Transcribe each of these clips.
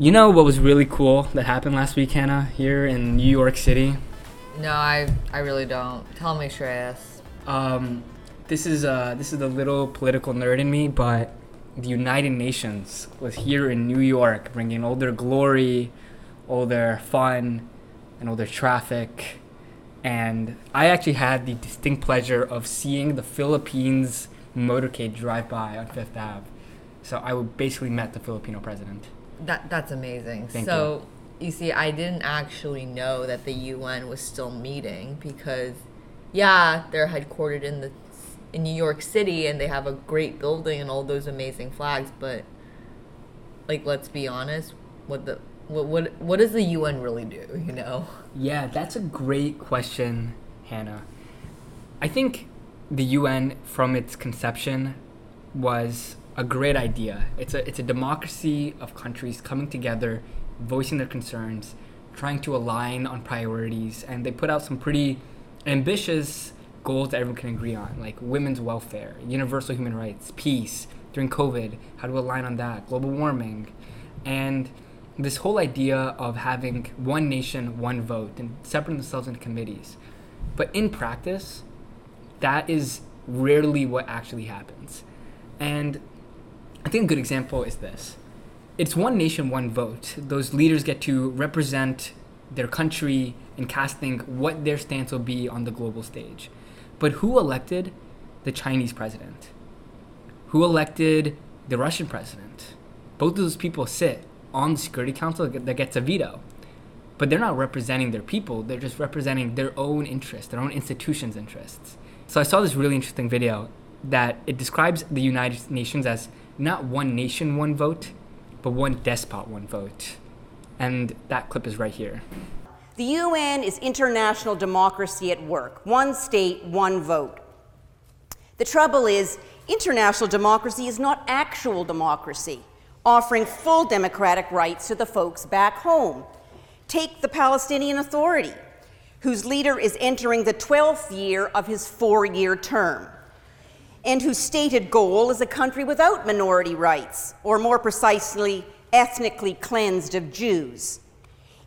You know what was really cool that happened last week, Hannah, here in New York City? No, I really don't. Tell me, Shreyas. This is the little political nerd in me, but the United Nations was here in New York, bringing all their glory, all their fun, and all their traffic. And I actually had the distinct pleasure of seeing the Philippines motorcade drive by on Fifth Ave. So I basically met the Filipino president. That's amazing. Thank you. You see, I didn't actually know that the UN was still meeting because, yeah, they're headquartered in New York City and they have a great building and all those amazing flags. But, like, let's be honest, what does the UN really do? You know? Yeah, that's a great question, Hannah. I think the UN, from its conception, was a great idea. It's a democracy of countries coming together, voicing their concerns, trying to align on priorities, and they put out some pretty ambitious goals that everyone can agree on, like women's welfare, universal human rights, peace during COVID, how to align on that, global warming, and this whole idea of having one nation, one vote, and separating themselves into committees. But in practice, that is rarely what actually happens. And I think a good example is this. It's one nation, one vote. Those leaders get to represent their country in casting what their stance will be on the global stage. But who elected the Chinese president? Who elected the Russian president? Both of those people sit on the Security Council that gets a veto. But they're not representing their people. They're just representing their own interests, their own institutions' interests. So I saw this really interesting video that it describes the United Nations as not one nation, one vote, but one despot, one vote. And that clip is right here. The UN is international democracy at work. One state, one vote. The trouble is, international democracy is not actual democracy, offering full democratic rights to the folks back home. Take the Palestinian Authority, whose leader is entering the 12th year of his 4-year term, and whose stated goal is a country without minority rights, or more precisely, ethnically cleansed of Jews.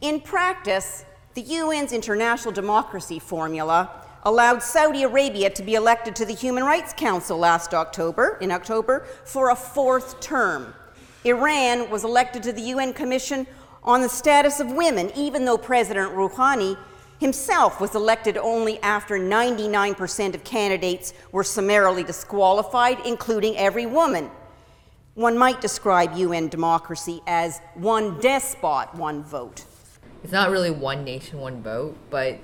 In practice, the UN's international democracy formula allowed Saudi Arabia to be elected to the Human Rights Council in October, for a 4th term. Iran was elected to the UN Commission on the Status of Women, even though President Rouhani himself was elected only after 99% of candidates were summarily disqualified, including every woman. One might describe UN democracy as one despot, one vote. It's not really one nation, one vote, but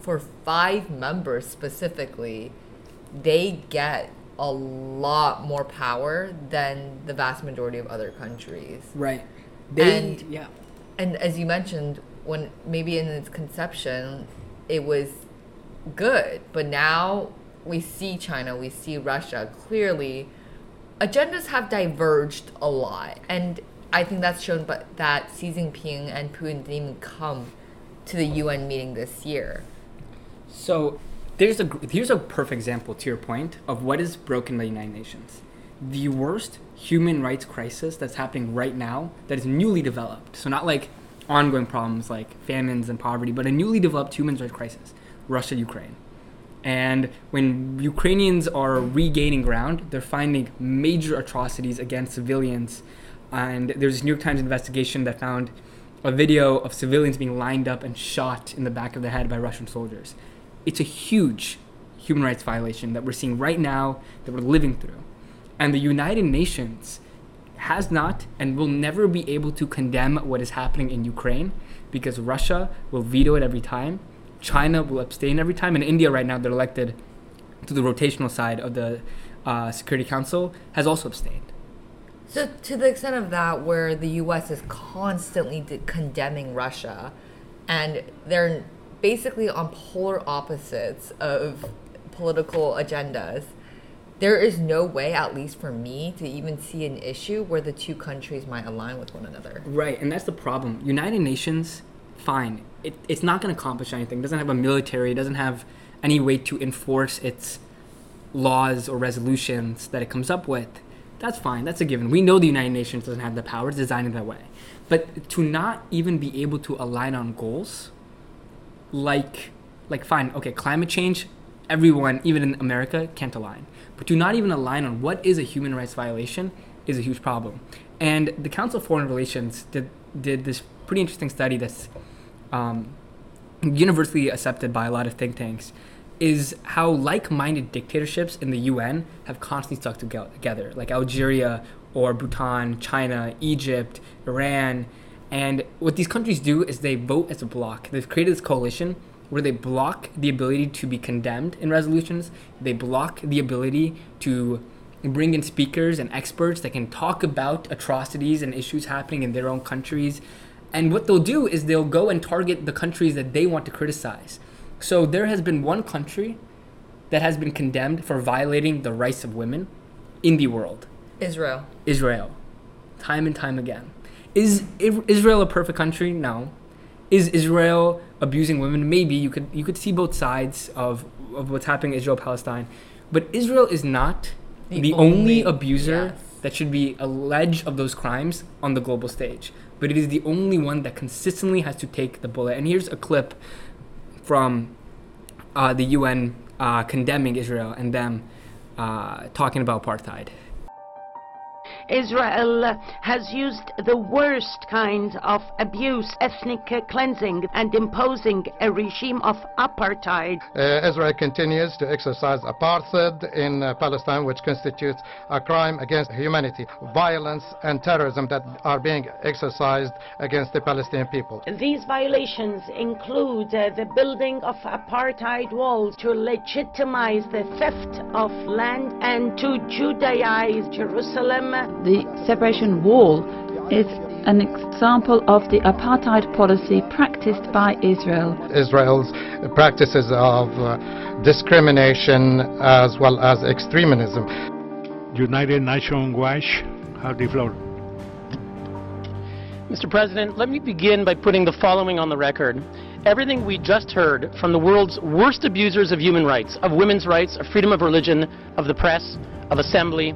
for 5 members specifically, they get a lot more power than the vast majority of other countries. Right. And as you mentioned, when maybe in its conception, it was good. But now we see China, we see Russia. Clearly, agendas have diverged a lot. And I think that's shown by that Xi Jinping and Putin didn't even come to the UN meeting this year. So here's a perfect example, to your point, of what is broken by the United Nations. The worst human rights crisis that's happening right now that is newly developed. So not like ongoing problems like famines and poverty, but a newly developed human rights crisis, Russia, Ukraine. And when Ukrainians are regaining ground, they're finding major atrocities against civilians. And there's a New York Times investigation that found a video of civilians being lined up and shot in the back of the head by Russian soldiers. It's a huge human rights violation that we're seeing right now, that we're living through. And the United Nations has not and will never be able to condemn what is happening in Ukraine because Russia will veto it every time, China will abstain every time, and India right now, they're elected to the rotational side of the Security Council, has also abstained. So to the extent of that, where the US is constantly condemning Russia, and they're basically on polar opposites of political agendas, there is no way, at least for me, to even see an issue where the two countries might align with one another. Right, and that's the problem. United Nations, fine. It's not going to accomplish anything. It doesn't have a military. It doesn't have any way to enforce its laws or resolutions that it comes up with. that's fine. That's a given. We know the United Nations doesn't have the power. It's designed in that way. But to not even be able to align on goals, like fine, okay, climate change, everyone, even in America, can't align. But to not even align on what is a human rights violation is a huge problem. And the Council of Foreign Relations did this pretty interesting study that's universally accepted by a lot of think tanks, is how like-minded dictatorships in the UN have constantly stuck together, like Algeria or Bhutan, China, Egypt, Iran. And what these countries do is they vote as a bloc. They've created this coalition where they block the ability to be condemned in resolutions. They block the ability to bring in speakers and experts that can talk about atrocities and issues happening in their own countries. And what they'll do is they'll go and target the countries that they want to criticize. So there has been one country that has been condemned for violating the rights of women in the world. Israel. Time and time again. Is Israel a perfect country? No. Is Israel abusing women? Maybe. You could see both sides of what's happening in Israel, Palestine. But Israel is not the only abuser that should be alleged of those crimes on the global stage. But it is the only one that consistently has to take the bullet. And here's a clip from the UN condemning Israel and them talking about apartheid. Israel has used the worst kinds of abuse, ethnic cleansing, and imposing a regime of apartheid. Israel continues to exercise apartheid in Palestine, which constitutes a crime against humanity, violence and terrorism that are being exercised against the Palestinian people. These violations include the building of apartheid walls to legitimize the theft of land and to Judaize Jerusalem. The separation wall is an example of the apartheid policy practiced by Israel. Israel's practices of discrimination as well as extremism. United Nations Wash, have the floor. Mr. President, let me begin by putting the following on the record. Everything we just heard from the world's worst abusers of human rights, of women's rights, of freedom of religion, of the press, of assembly,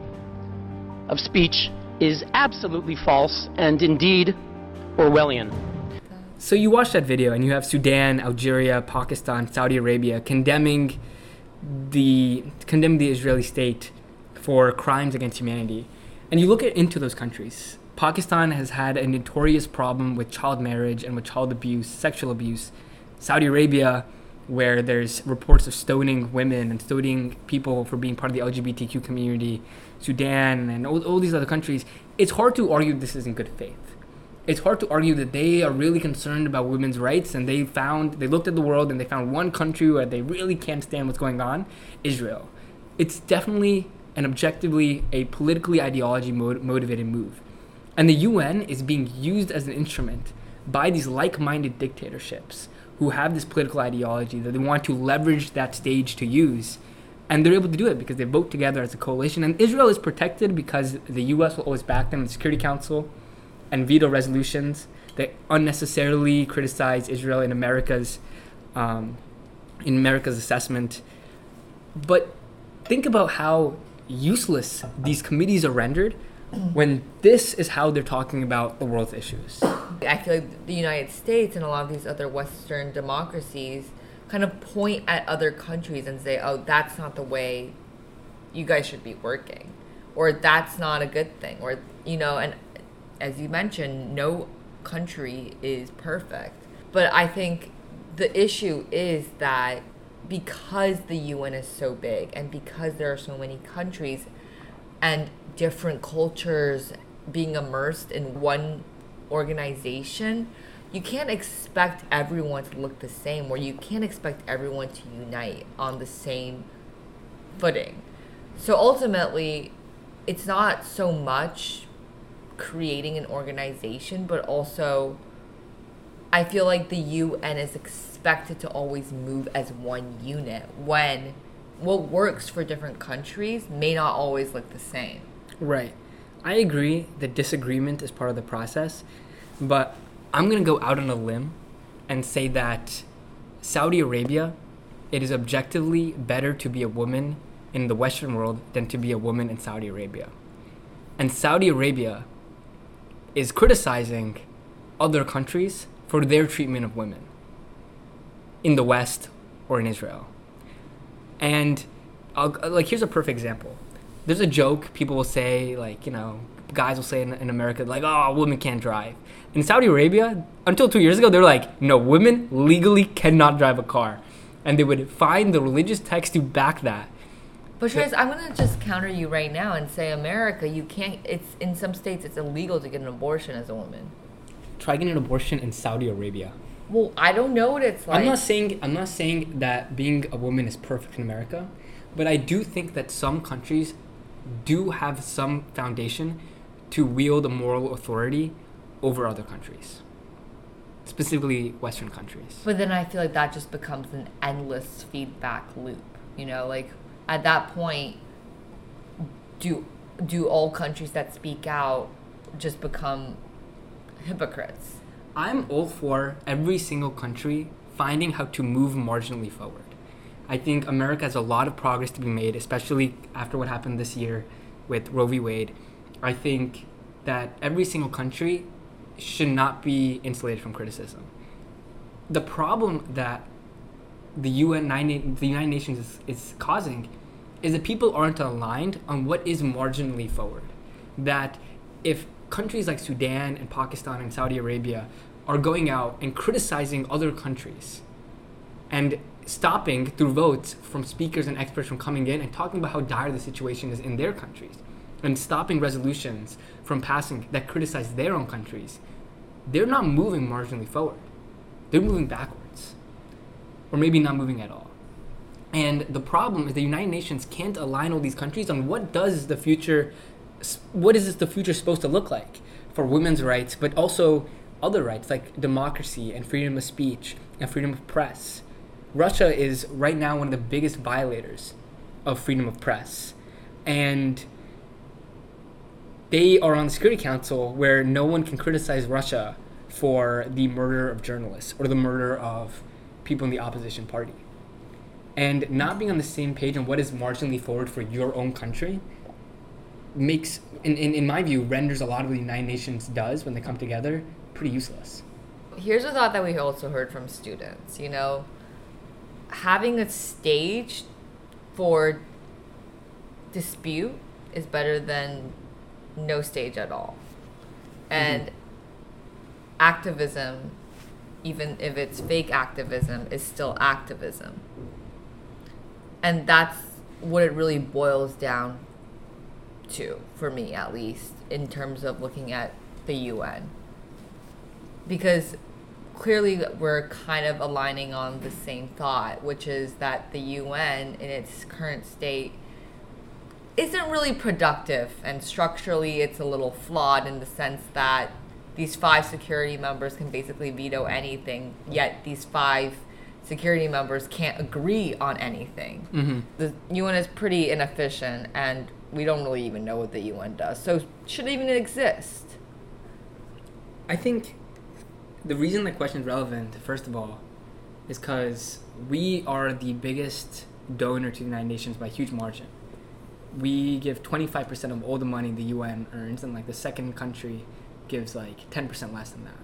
of speech is absolutely false and indeed Orwellian. So you watch that video and you have Sudan, Algeria, Pakistan, Saudi Arabia condemning the Israeli state for crimes against humanity. And you look into those countries. Pakistan has had a notorious problem with child marriage and with child abuse, sexual abuse. Saudi Arabia, where there's reports of stoning women and stoning people for being part of the LGBTQ community, Sudan, and all these other countries, it's hard to argue this is in good faith. It's hard to argue that they are really concerned about women's rights, and they looked at the world and they found one country where they really can't stand what's going on, Israel. It's definitely and objectively a politically ideology-motivated move. And the UN is being used as an instrument by these like-minded dictatorships who have this political ideology that they want to leverage that stage to use. And they're able to do it because they vote together as a coalition. And Israel is protected because the US will always back them in the Security Council and veto resolutions that unnecessarily criticize Israel in America's assessment. But think about how useless these committees are rendered when this is how they're talking about the world's issues. I feel like the United States and a lot of these other Western democracies kind of point at other countries and say, oh, that's not the way you guys should be working, or that's not a good thing, or, and as you mentioned, no country is perfect. But I think the issue is that because the UN is so big and because there are so many countries and different cultures being immersed in one organization, you can't expect everyone to look the same, or you can't expect everyone to unite on the same footing. So ultimately, it's not so much creating an organization, but also I feel like the UN is expected to always move as one unit when what works for different countries may not always look the same. Right. I agree that disagreement is part of the process, but I'm going to go out on a limb and say that Saudi Arabia, it is objectively better to be a woman in the Western world than to be a woman in Saudi Arabia. And Saudi Arabia is criticizing other countries for their treatment of women in the West or in Israel. And here's a perfect example. There's a joke people will say, guys will say in America, women can't drive. In Saudi Arabia, until 2 years ago, they were like, no, women legally cannot drive a car. And they would find the religious text to back that. But Shreyas, I'm going to just counter you right now and say America, you can't, it's in some states, it's illegal to get an abortion as a woman. Try getting an abortion in Saudi Arabia. Well, I don't know what it's like. I'm not saying that being a woman is perfect in America, but I do think that some countries do have some foundation to wield a moral authority over other countries, specifically Western countries. But then I feel like that just becomes an endless feedback loop. At that point, do all countries that speak out just become hypocrites? I'm all for every single country finding how to move marginally forward. I think America has a lot of progress to be made, especially after what happened this year with Roe v. Wade. I think that every single country should not be insulated from criticism. The problem that the United Nations is causing is that people aren't aligned on what is marginally forward. That if countries like Sudan and Pakistan and Saudi Arabia are going out and criticizing other countries and stopping through votes from speakers and experts from coming in and talking about how dire the situation is in their countries and stopping resolutions from passing that criticize their own countries, they're not moving marginally forward. They're moving backwards. Or maybe not moving at all. And the problem is the United Nations can't align all these countries on what is the future supposed to look like for women's rights, but also other rights like democracy and freedom of speech and freedom of press. Russia is right now one of the biggest violators of freedom of press. And they are on the Security Council where no one can criticize Russia for the murder of journalists or the murder of people in the opposition party. And not being on the same page on what is marginally forward for your own country makes, in my view, renders a lot of what the United Nations does when they come together pretty useless. Here's a thought that we also heard from students, having a stage for dispute is better than no stage at all. And activism, even if it's fake activism, is still activism. And that's what it really boils down to, for me at least, in terms of looking at the UN. Because clearly we're kind of aligning on the same thought, which is that the UN in its current state isn't really productive, and structurally it's a little flawed in the sense that these 5 security members can basically veto anything, yet these 5 security members can't agree on anything. Mm-hmm. The UN is pretty inefficient, and we don't really even know what the UN does. So should it even exist? I think the reason the question is relevant, first of all, is because we are the biggest donor to the United Nations by a huge margin. We give 25% of all the money the UN earns, and the second country gives 10% less than that.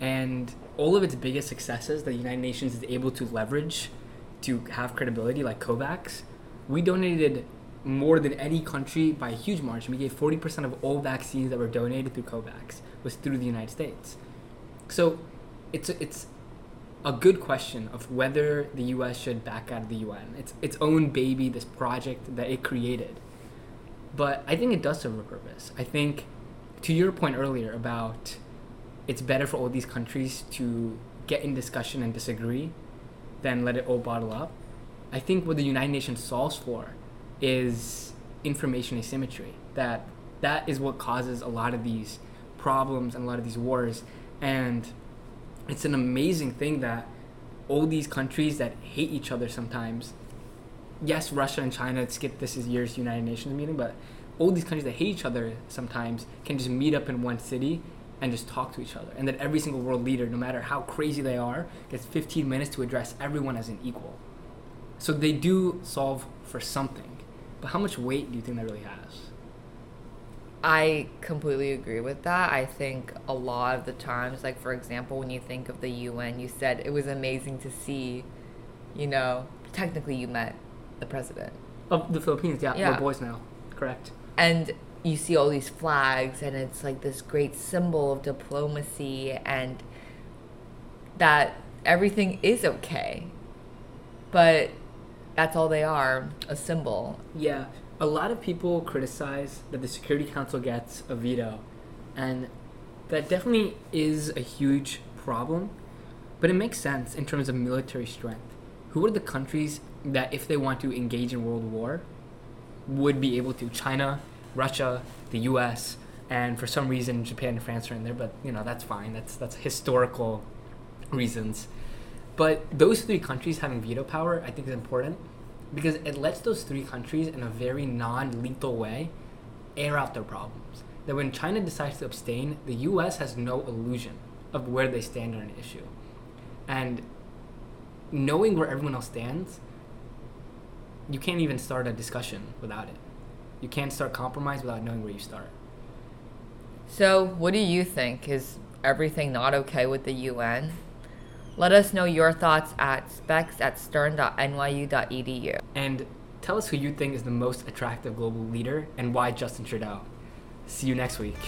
And all of its biggest successes that the United Nations is able to leverage to have credibility, like COVAX, we donated more than any country by a huge margin. We gave 40% of all vaccines that were donated through COVAX was through the United States. So it's a good question of whether the US should back out of the UN. It's its own baby, this project that it created. But I think it does serve a purpose. I think, to your point earlier about it's better for all these countries to get in discussion and disagree than let it all bottle up, I think what the United Nations solves for is information asymmetry. That is what causes a lot of these problems and a lot of these wars. And it's an amazing thing that all these countries that hate each other sometimes, yes, Russia and China skipped this year's United Nations meeting, but all these countries that hate each other sometimes can just meet up in one city and just talk to each other. And that every single world leader, no matter how crazy they are, gets 15 minutes to address everyone as an equal. So they do solve for something. But how much weight do you think that really has? I completely agree with that. I think a lot of the times, like, for example, when you think of the UN, you said it was amazing to see, you know, technically you met the president. Of the Philippines, yeah. We're boys now. Correct. And you see all these flags, and it's like this great symbol of diplomacy and that everything is okay. But that's all they are, a symbol. Yeah. A lot of people criticize that the Security Council gets a veto, and that definitely is a huge problem, but it makes sense in terms of military strength. Who are the countries that, if they want to engage in world war, would be able to? China, Russia, the US, and for some reason Japan and France are in there, but you know, that's fine. That's historical reasons. But those three countries having veto power, I think, is important, because it lets those three countries in a very non-lethal way air out their problems. That when China decides to abstain, the US has no illusion of where they stand on an issue. And knowing where everyone else stands, you can't even start a discussion without it. You can't start compromise without knowing where you start. So what do you think? Is everything not okay with the UN? Let us know your thoughts at specs@stern.nyu.edu. And tell us who you think is the most attractive global leader and why Justin Trudeau. See you next week.